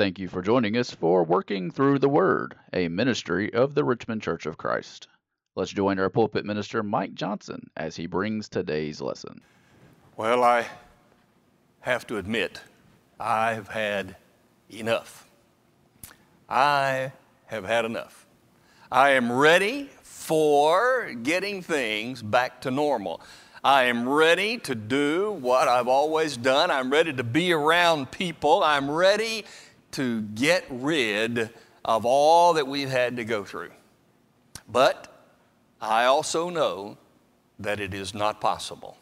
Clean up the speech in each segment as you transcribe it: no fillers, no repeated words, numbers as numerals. Thank you for joining us for Working Through the Word, a ministry of the Richmond Church of Christ. Let's join our pulpit minister, Mike Johnson, as he brings today's lesson. Well, I have to admit, I've had enough. I have had enough. I am ready for getting things back to normal. I am ready to do what I've always done. I'm ready to be around people. I'm ready to get rid of all that we've had to go through. But I also know that it is not possible.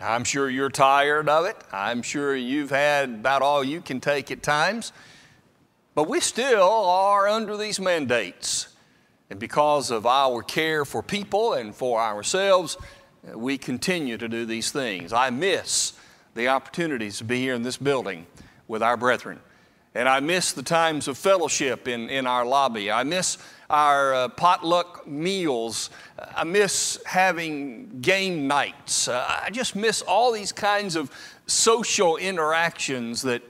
I'm sure you're tired of it. I'm sure you've had about all you can take at times. But we still are under these mandates. And because of our care for people and for ourselves, we continue to do these things. I miss the opportunities to be here in this building with our brethren. And I miss the times of fellowship in our lobby. I miss our potluck meals. I miss having game nights. I just miss all these kinds of social interactions that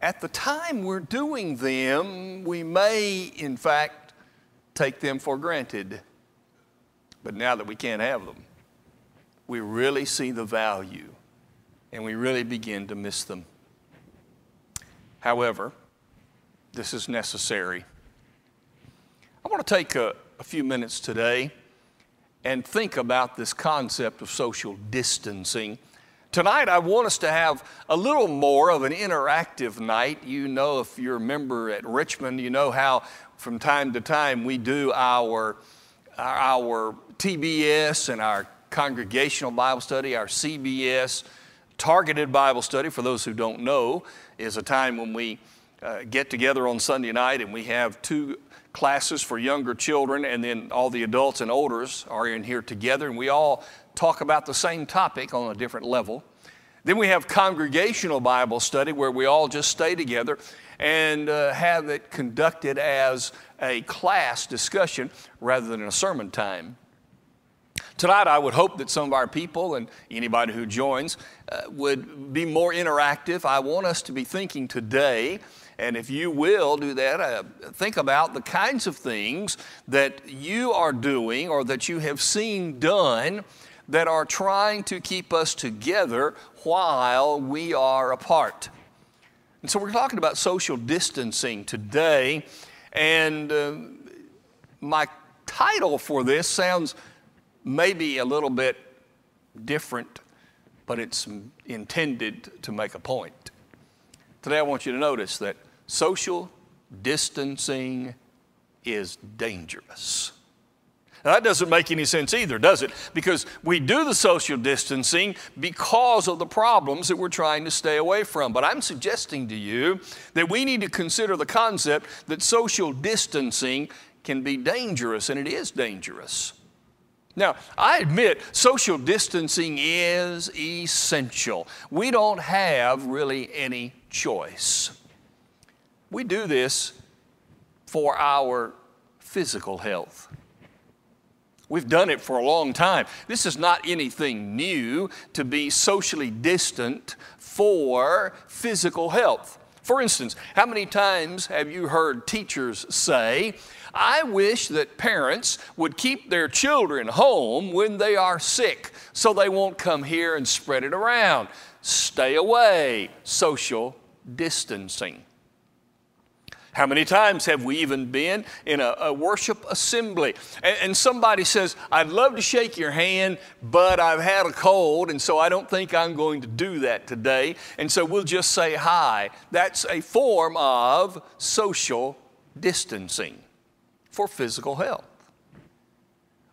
at the time we're doing them, we may, in fact, take them for granted. But now that we can't have them, we really see the value, and we really begin to miss them. However, this is necessary. I want to take a few minutes today and think about this concept of social distancing. Tonight, I want us to have a little more of an interactive night. You know, if you're a member at Richmond, you know how from time to time we do our TBS and our Congregational Bible Study, our CBS, Targeted Bible Study, for those who don't know, is a time when we get together on Sunday night and we have two classes for younger children, and then all the adults and olders are in here together, and we all talk about the same topic on a different level. Then we have Congregational Bible Study, where we all just stay together and have it conducted as a class discussion rather than a sermon time. Tonight, I would hope that some of our people and anybody who joins would be more interactive. I want us to be thinking today, and if you will do that, think about the kinds of things that you are doing or that you have seen done that are trying to keep us together while we are apart. And so we're talking about social distancing today, and my title for this sounds maybe a little bit different, but it's intended to make a point. Today I want you to notice that social distancing is dangerous. Now that doesn't make any sense either, does it? Because we do the social distancing because of the problems that we're trying to stay away from. But I'm suggesting to you that we need to consider the concept that social distancing can be dangerous, and it is dangerous. Now, I admit social distancing is essential. We don't have really any choice. We do this for our physical health. We've done it for a long time. This is not anything new to be socially distant for physical health. For instance, how many times have you heard teachers say, I wish that parents would keep their children home when they are sick so they won't come here and spread it around. Stay away, social distancing. How many times have we even been in a worship assembly and somebody says, I'd love to shake your hand, but I've had a cold, and so I don't think I'm going to do that today, and so we'll just say hi. That's a form of social distancing for physical health.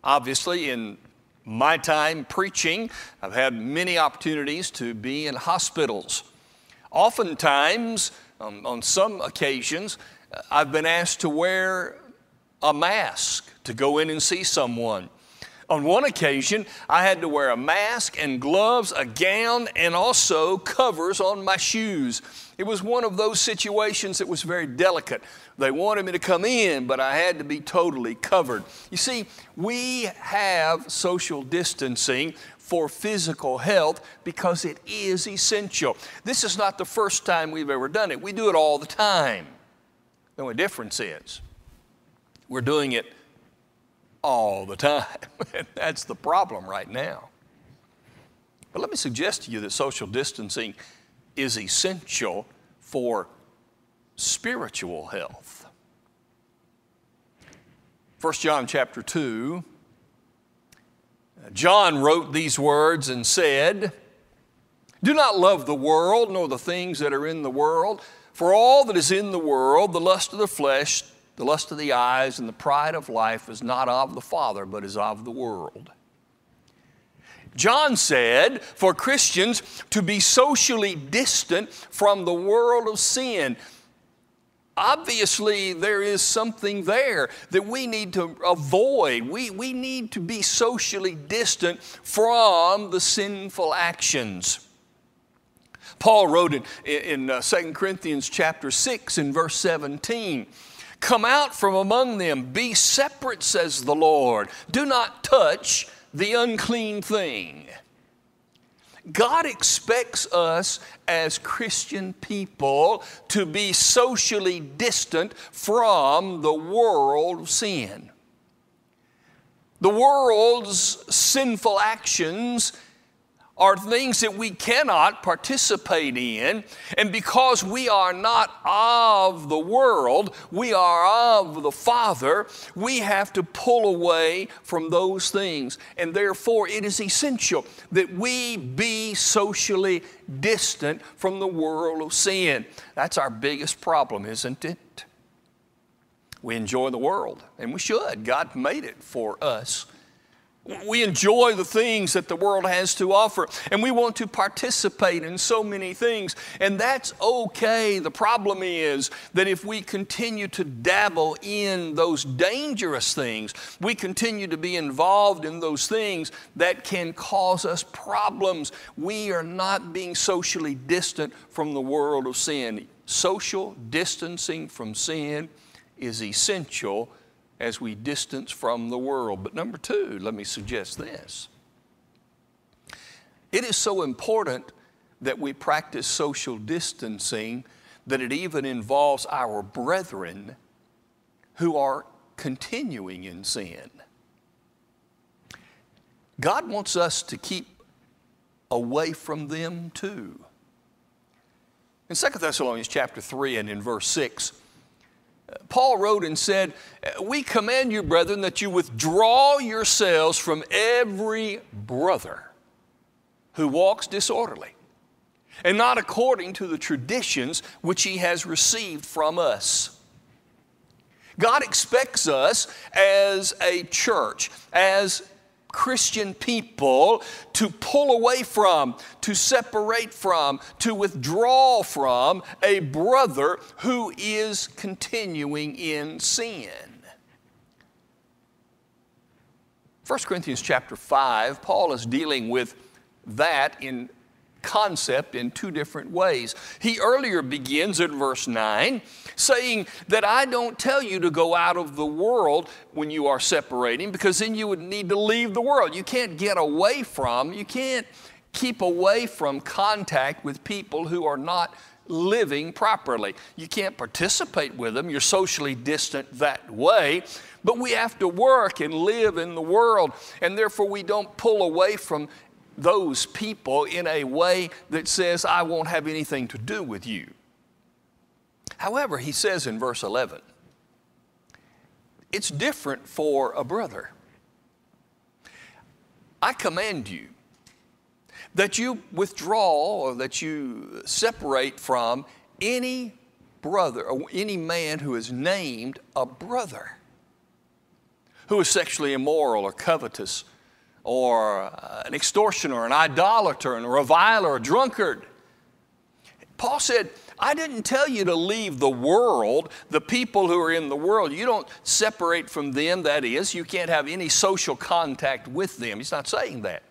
Obviously, in my time preaching, I've had many opportunities to be in hospitals. Oftentimes, on some occasions, I've been asked to wear a mask to go in and see someone. On one occasion, I had to wear a mask and gloves, a gown, and also covers on my shoes. It was one of those situations that was very delicate. They wanted me to come in, but I had to be totally covered. You see, we have social distancing for physical health because it is essential. This is not the first time we've ever done it. We do it all the time. The only difference is we're doing it all the time. That's the problem right now. But let me suggest to you that social distancing is essential for spiritual health. 1 John chapter 2, John wrote these words and said, "Do not love the world, nor the things that are in the world. For all that is in the world, the lust of the flesh, the lust of the eyes, and the pride of life is not of the Father, but is of the world." John said for Christians to be socially distant from the world of sin. Obviously, there is something there that we need to avoid. We need to be socially distant from the sinful actions. Paul wrote in 2 Corinthians chapter 6 and verse 17, "Come out from among them, be separate, says the Lord. Do not touch the unclean thing." God expects us as Christian people to be socially distant from the world of sin. The world's sinful actions are things that we cannot participate in, and because we are not of the world, we are of the Father, we have to pull away from those things, and therefore it is essential that we be socially distant from the world of sin. That's our biggest problem, isn't it? We enjoy the world, and we should. God made it for us. We enjoy the things that the world has to offer, and we want to participate in so many things, and that's okay. The problem is that if we continue to dabble in those dangerous things, we continue to be involved in those things that can cause us problems. We are not being socially distant from the world of sin. Social distancing from sin is essential as we distance from the world. But number two, let me suggest this. It is so important that we practice social distancing that it even involves our brethren who are continuing in sin. God wants us to keep away from them too. In 2 Thessalonians chapter 3 and in verse 6, Paul wrote and said, "We command you, brethren, that you withdraw yourselves from every brother who walks disorderly and not according to the traditions which he has received from us." God expects us as a church, as Christian people, to pull away from, to separate from, to withdraw from a brother who is continuing in sin. 1 Corinthians chapter 5, Paul is dealing with that in concept in two different ways. He earlier begins at verse 9 saying that I don't tell you to go out of the world when you are separating, because then you would need to leave the world. You can't get away from, you can't keep away from contact with people who are not living properly. You can't participate with them. You're socially distant that way. But we have to work and live in the world, and therefore we don't pull away from those people in a way that says, I won't have anything to do with you. However, he says in verse 11, it's different for a brother. I command you that you withdraw, or that you separate from any brother or any man who is named a brother, who is sexually immoral or covetous, or an extortioner, an idolater, and a reviler, a drunkard. Paul said, I didn't tell you to leave the world, the people who are in the world. You don't separate from them, that is. You can't have any social contact with them. He's not saying that.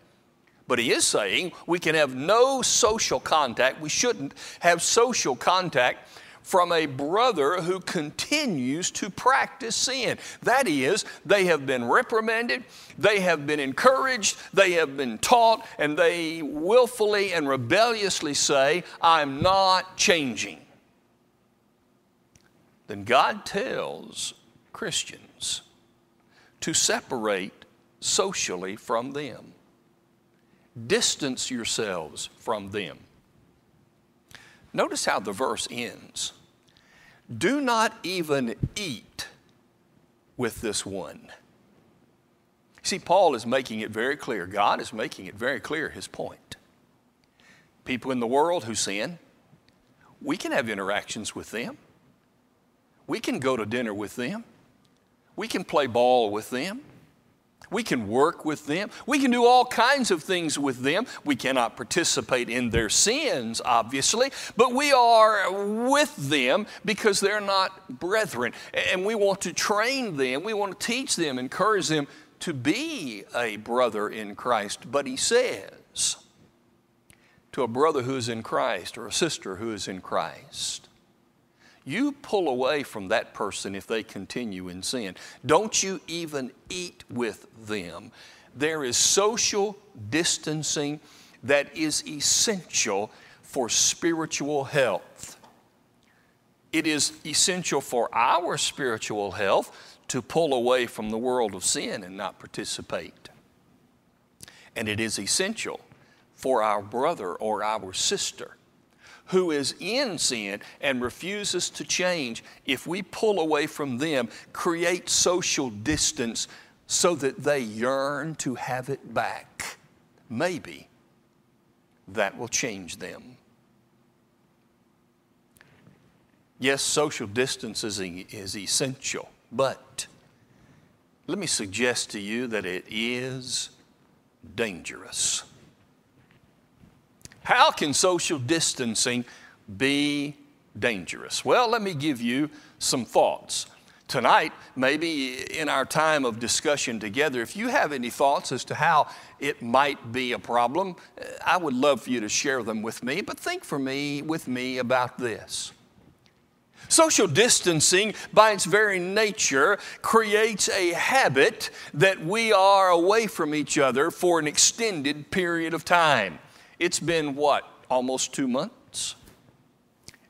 But he is saying we can have no social contact. We shouldn't have social contact from a brother who continues to practice sin. That is, they have been reprimanded, they have been encouraged, they have been taught, and they willfully and rebelliously say, I'm not changing. Then God tells Christians to separate socially from them. Distance yourselves from them. Notice how the verse ends. Do not even eat with this one. See, Paul is making it very clear. God is making it very clear his point. People in the world who sin, we can have interactions with them. We can go to dinner with them. We can play ball with them. We can work with them. We can do all kinds of things with them. We cannot participate in their sins, obviously, but we are with them because they're not brethren. And we want to train them. We want to teach them, encourage them to be a brother in Christ. But he says to a brother who is in Christ or a sister who is in Christ, you pull away from that person if they continue in sin. Don't you even eat with them. There is social distancing that is essential for spiritual health. It is essential for our spiritual health to pull away from the world of sin and not participate. And it is essential for our brother or our sister who is in sin and refuses to change, if we pull away from them, create social distance so that they yearn to have it back. Maybe that will change them. Yes, social distance is essential, but let me suggest to you that it is dangerous. How can social distancing be dangerous? Well, let me give you some thoughts. Tonight, maybe in our time of discussion together, if you have any thoughts as to how it might be a problem, I would love for you to share them with me, but think with me about this. Social distancing, by its very nature, creates a habit that we are away from each other for an extended period of time. It's been what? Almost 2 months?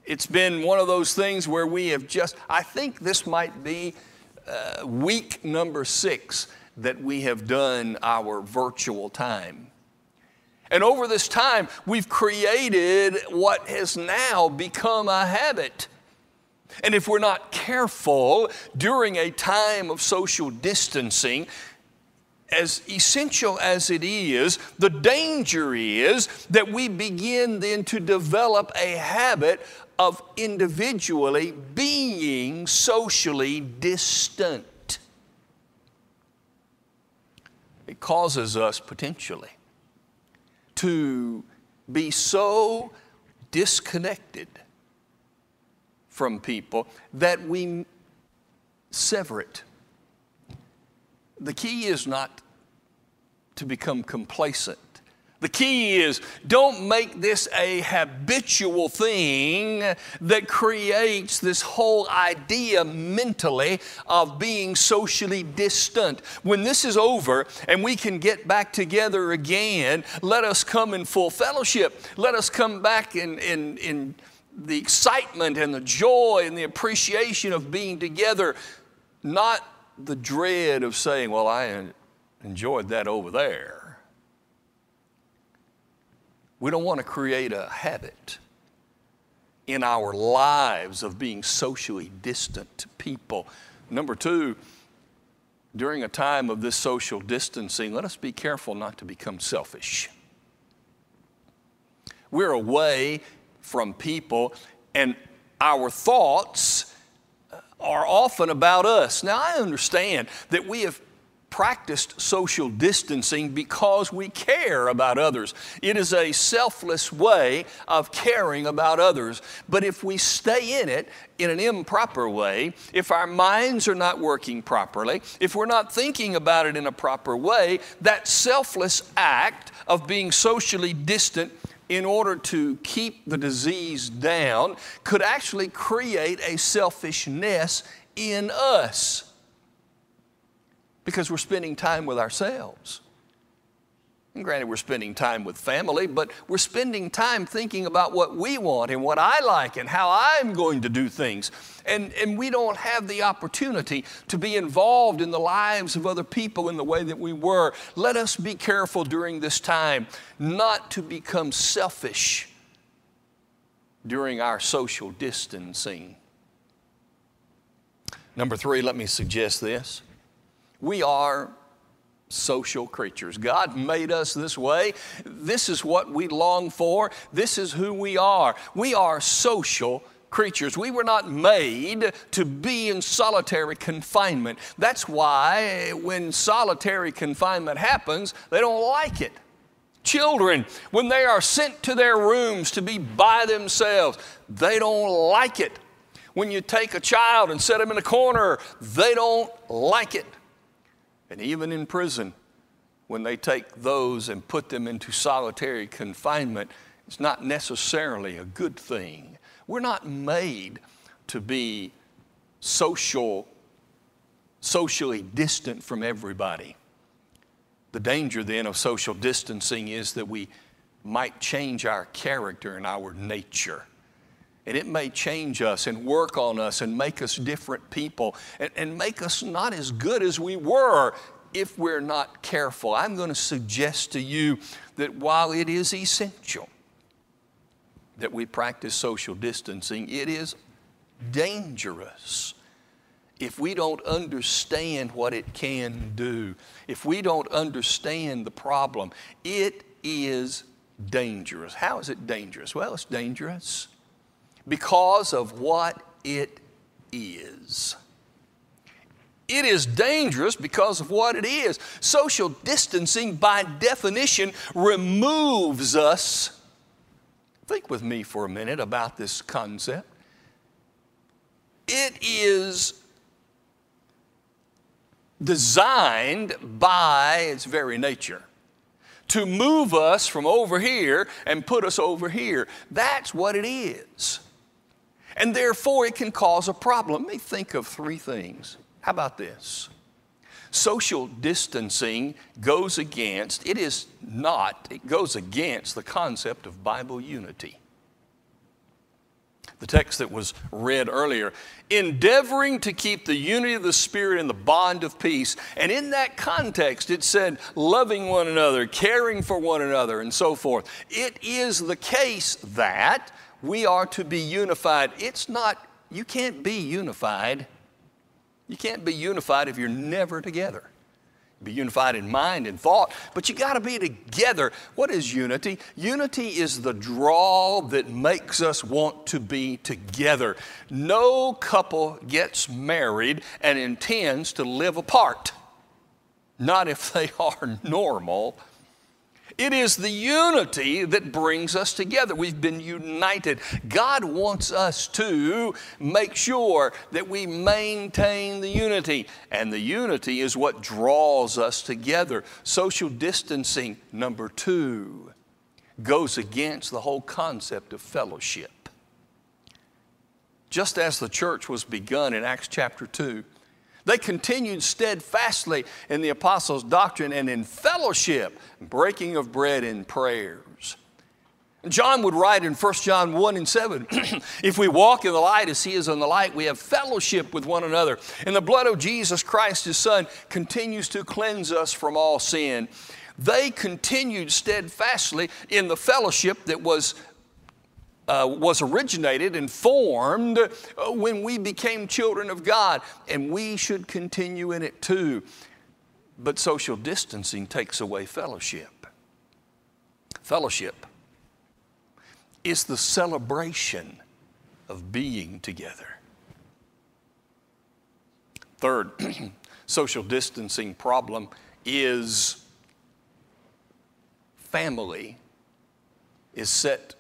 It's been one of those things where we have just, I think this might be week number 6 that we have done our virtual time. And over this time, we've created what has now become a habit. And if we're not careful during a time of social distancing, as essential as it is, the danger is that we begin then to develop a habit of individually being socially distant. It causes us potentially to be so disconnected from people that we sever it. The key is not to become complacent. The key is don't make this a habitual thing that creates this whole idea mentally of being socially distant. When this is over and we can get back together again, let us come in full fellowship. Let us come back in the excitement and the joy and the appreciation of being together, not the dread of saying, well, I enjoyed that over there. We don't want to create a habit in our lives of being socially distant people. Number 2, during a time of this social distancing, let us be careful not to become selfish. We're away from people and our thoughts are often about us. Now, I understand that we have practiced social distancing because we care about others. It is a selfless way of caring about others. But if we stay in it in an improper way, if our minds are not working properly, if we're not thinking about it in a proper way, that selfless act of being socially distant in order to keep the disease down could actually create a selfishness in us, because we're spending time with ourselves. And granted, we're spending time with family, but we're spending time thinking about what we want and what I like and how I'm going to do things. And we don't have the opportunity to be involved in the lives of other people in the way that we were. Let us be careful during this time not to become selfish during our social distancing. Number three, let me suggest this. We are social creatures. God made us this way. This is what we long for. This is who we are. We are social creatures. We were not made to be in solitary confinement. That's why when solitary confinement happens, they don't like it. Children, when they are sent to their rooms to be by themselves, they don't like it. When you take a child and set them in a corner, they don't like it. And even in prison, when they take those and put them into solitary confinement, it's not necessarily a good thing. We're not made to be socially distant from everybody. The danger then of social distancing is that we might change our character and our nature. And it may change us and work on us and make us different people and make us not as good as we were if we're not careful. I'm going to suggest to you that while it is essential that we practice social distancing, it is dangerous if we don't understand what it can do, if we don't understand the problem. It is dangerous. How is it dangerous? Well, it's dangerous because of what it is. It is dangerous because of what it is. Social distancing, by definition, removes us. Think with me for a minute about this concept. It is designed by its very nature to move us from over here and put us over here. That's what it is. And therefore, it can cause a problem. Let me think of three things. How about this? Social distancing goes against, it goes against the concept of Bible unity. The text that was read earlier, endeavoring to keep the unity of the Spirit in the bond of peace. And in that context, it said loving one another, caring for one another, and so forth. It is the case that we are to be unified. It's not, you can't be unified. You can't be unified if you're never together. Be unified in mind and thought, but you got to be together. What is unity? Unity is the draw that makes us want to be together. No couple gets married and intends to live apart. Not if they are normal. It is the unity that brings us together. We've been united. God wants us to make sure that we maintain the unity. And the unity is what draws us together. Social distancing, number two, goes against the whole concept of fellowship. Just as the church was begun in Acts chapter 2, they continued steadfastly in the apostles' doctrine and in fellowship, breaking of bread and prayers. John would write in 1 John 1:7, if we walk in the light as he is in the light, we have fellowship with one another. And the blood of Jesus Christ, his Son, continues to cleanse us from all sin. They continued steadfastly in the fellowship that was originated and formed when we became children of God. And we should continue in it too. But social distancing takes away fellowship. Fellowship is the celebration of being together. Third, social distancing problem is family is set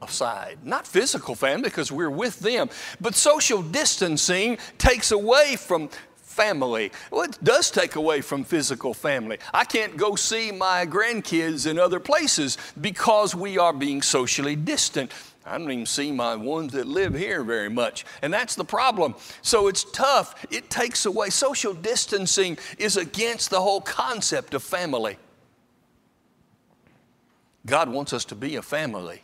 aside. Not physical family, because we're with them, but social distancing takes away from family. Well, it does take away from physical family. I can't go see my grandkids in other places because we are being socially distant. I don't even see my ones that live here very much. And that's the problem. So it's tough. It takes away. Social distancing is against the whole concept of family. God wants us to be a family.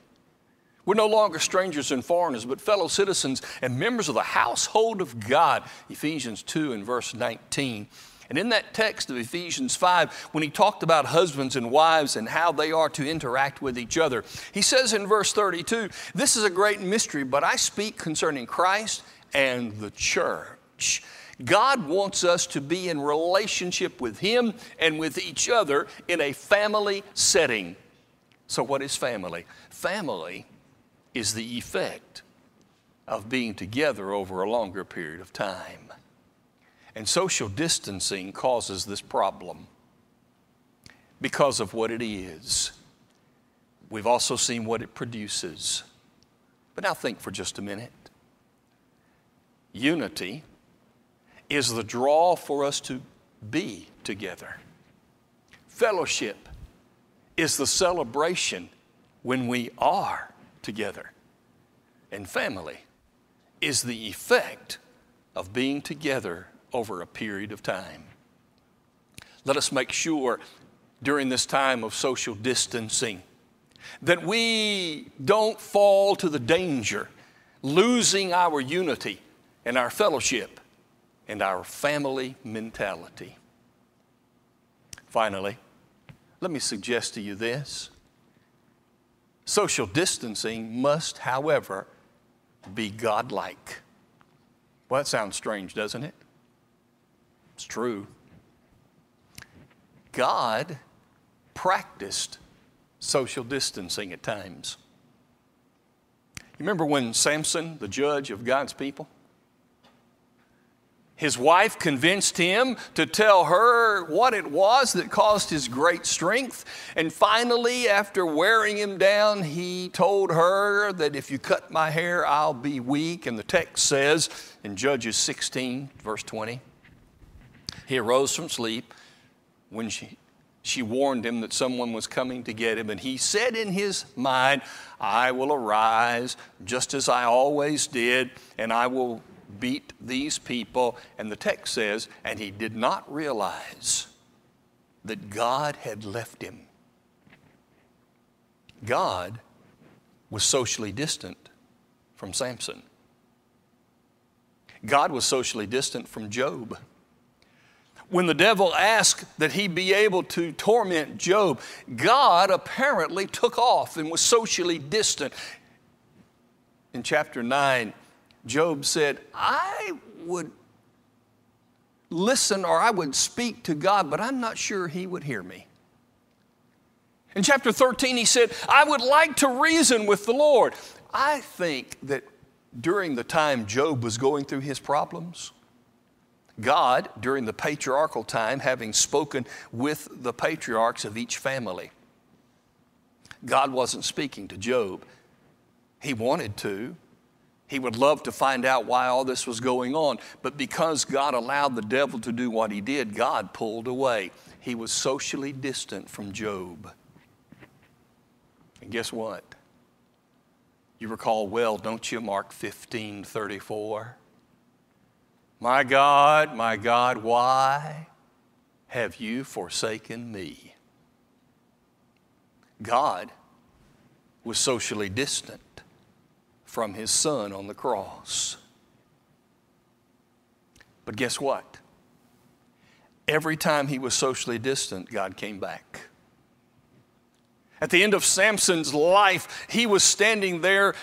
We're no longer strangers and foreigners, but fellow citizens and members of the household of God. Ephesians 2 and verse 19. And in that text of Ephesians 5, when he talked about husbands and wives and how they are to interact with each other, he says in verse 32, "This is a great mystery, but I speak concerning Christ and the church." God wants us to be in relationship with him and with each other in a family setting. So what is family? Family is the effect of being together over a longer period of time. And social distancing causes this problem because of what it is. We've also seen what it produces. But now think for just a minute. Unity is the draw for us to be together. Fellowship is the celebration when we are together. And family is the effect of being together over a period of time. Let us make sure during this time of social distancing that we don't fall to the danger losing our unity and our fellowship and our family mentality. Finally, let me suggest to you this. Social distancing must, however, be godlike. Well, that sounds strange, doesn't it? It's true. God practiced social distancing at times. You remember when Samson, the judge of God's people, his wife convinced him to tell her what it was that caused his great strength. And finally, after wearing him down, he told her that if you cut my hair, I'll be weak. And the text says in Judges 16, verse 20, he arose from sleep when she warned him that someone was coming to get him. And he said in his mind, I will arise just as I always did, and I will beat these people. And the text says, and he did not realize that God had left him. God was socially distant from Samson. God was socially distant from Job. When the devil asked that he be able to torment Job, God apparently took off and was socially distant. In chapter 9, Job said, I would listen or I would speak to God, but I'm not sure he would hear me. In chapter 13, he said, I would like to reason with the Lord. I think that during the time Job was going through his problems, God, during the patriarchal time, having spoken with the patriarchs of each family, God wasn't speaking to Job. He wanted to. He would love to find out why all this was going on. But because God allowed the devil to do what he did, God pulled away. He was socially distant from Job. And guess what? You recall well, don't you, Mark 15:34? My God, why have you forsaken me? God was socially distant from his son on the cross. But guess what? Every time he was socially distant, God came back. At the end of Samson's life, he was standing there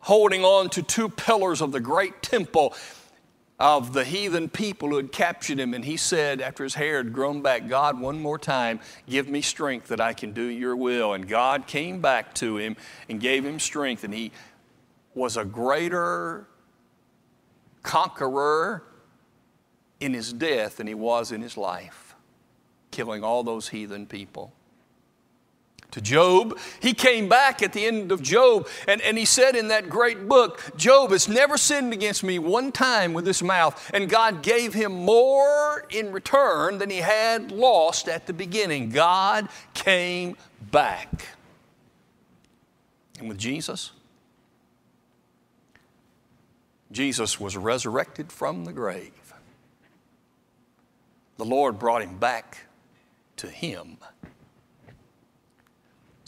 holding on to two pillars of the great temple of the heathen people who had captured him. And he said, after his hair had grown back, God, one more time, give me strength that I can do your will. And God came back to him and gave him strength. And he was a greater conqueror in his death than he was in his life, killing all those heathen people. To Job, he came back at the end of Job, and he said in that great book, Job has never sinned against me one time with his mouth, and God gave him more in return than he had lost at the beginning. God came back. And with Jesus, Jesus was resurrected from the grave. The Lord brought him back to him.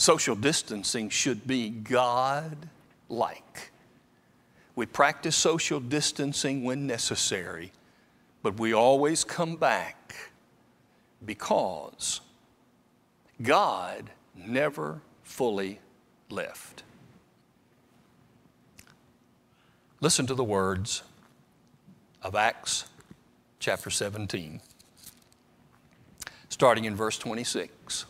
Social distancing should be God-like. We practice social distancing when necessary, but we always come back because God never fully left. Listen to the words of Acts chapter 17, starting in verse 26.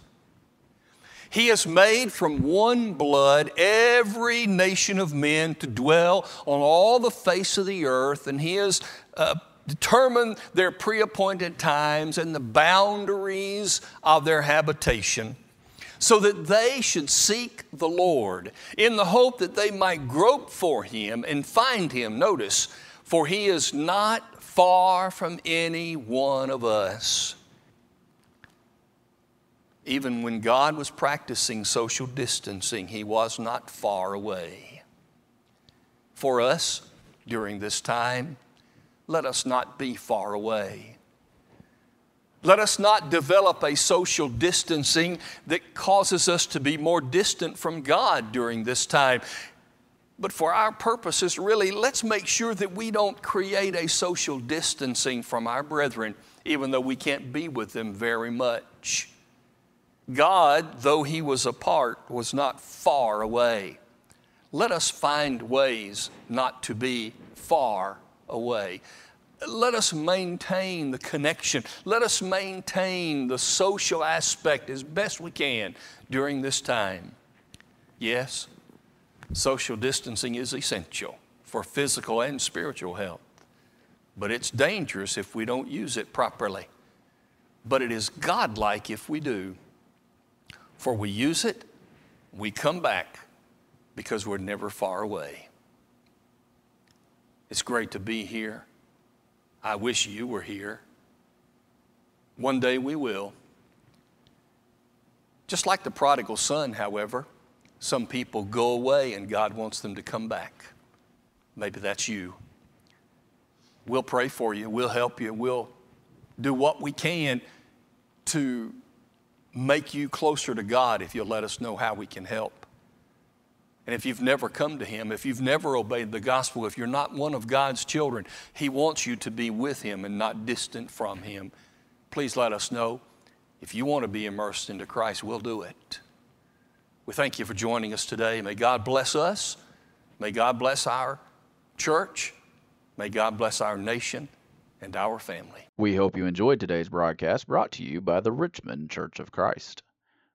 He has made from one blood every nation of men to dwell on all the face of the earth, and he has determined their preappointed times and the boundaries of their habitation, so that they should seek the Lord in the hope that they might grope for him and find him. Notice, for he is not far from any one of us. Even when God was practicing social distancing, he was not far away. For us, during this time, let us not be far away. Let us not develop a social distancing that causes us to be more distant from God during this time. But for our purposes, really, let's make sure that we don't create a social distancing from our brethren, even though we can't be with them very much. God, though he was apart, was not far away. Let us find ways not to be far away. Let us maintain the connection. Let us maintain the social aspect as best we can during this time. Yes, social distancing is essential for physical and spiritual health, but it's dangerous if we don't use it properly. But it is godlike if we do. For we use it, we come back, because we're never far away. It's great to be here. I wish you were here. One day we will. Just like the prodigal son, however, some people go away and God wants them to come back. Maybe that's you. We'll pray for you. We'll help you. We'll do what we can to make you closer to God if you'll let us know how we can help. And if you've never come to him, if you've never obeyed the gospel, if you're not one of God's children, he wants you to be with him and not distant from him. Please let us know. If you want to be immersed into Christ, we'll do it. We thank you for joining us today. May God bless us. May God bless our church. May God bless our nation and our family. We hope you enjoyed today's broadcast, brought to you by the Richmond Church of Christ.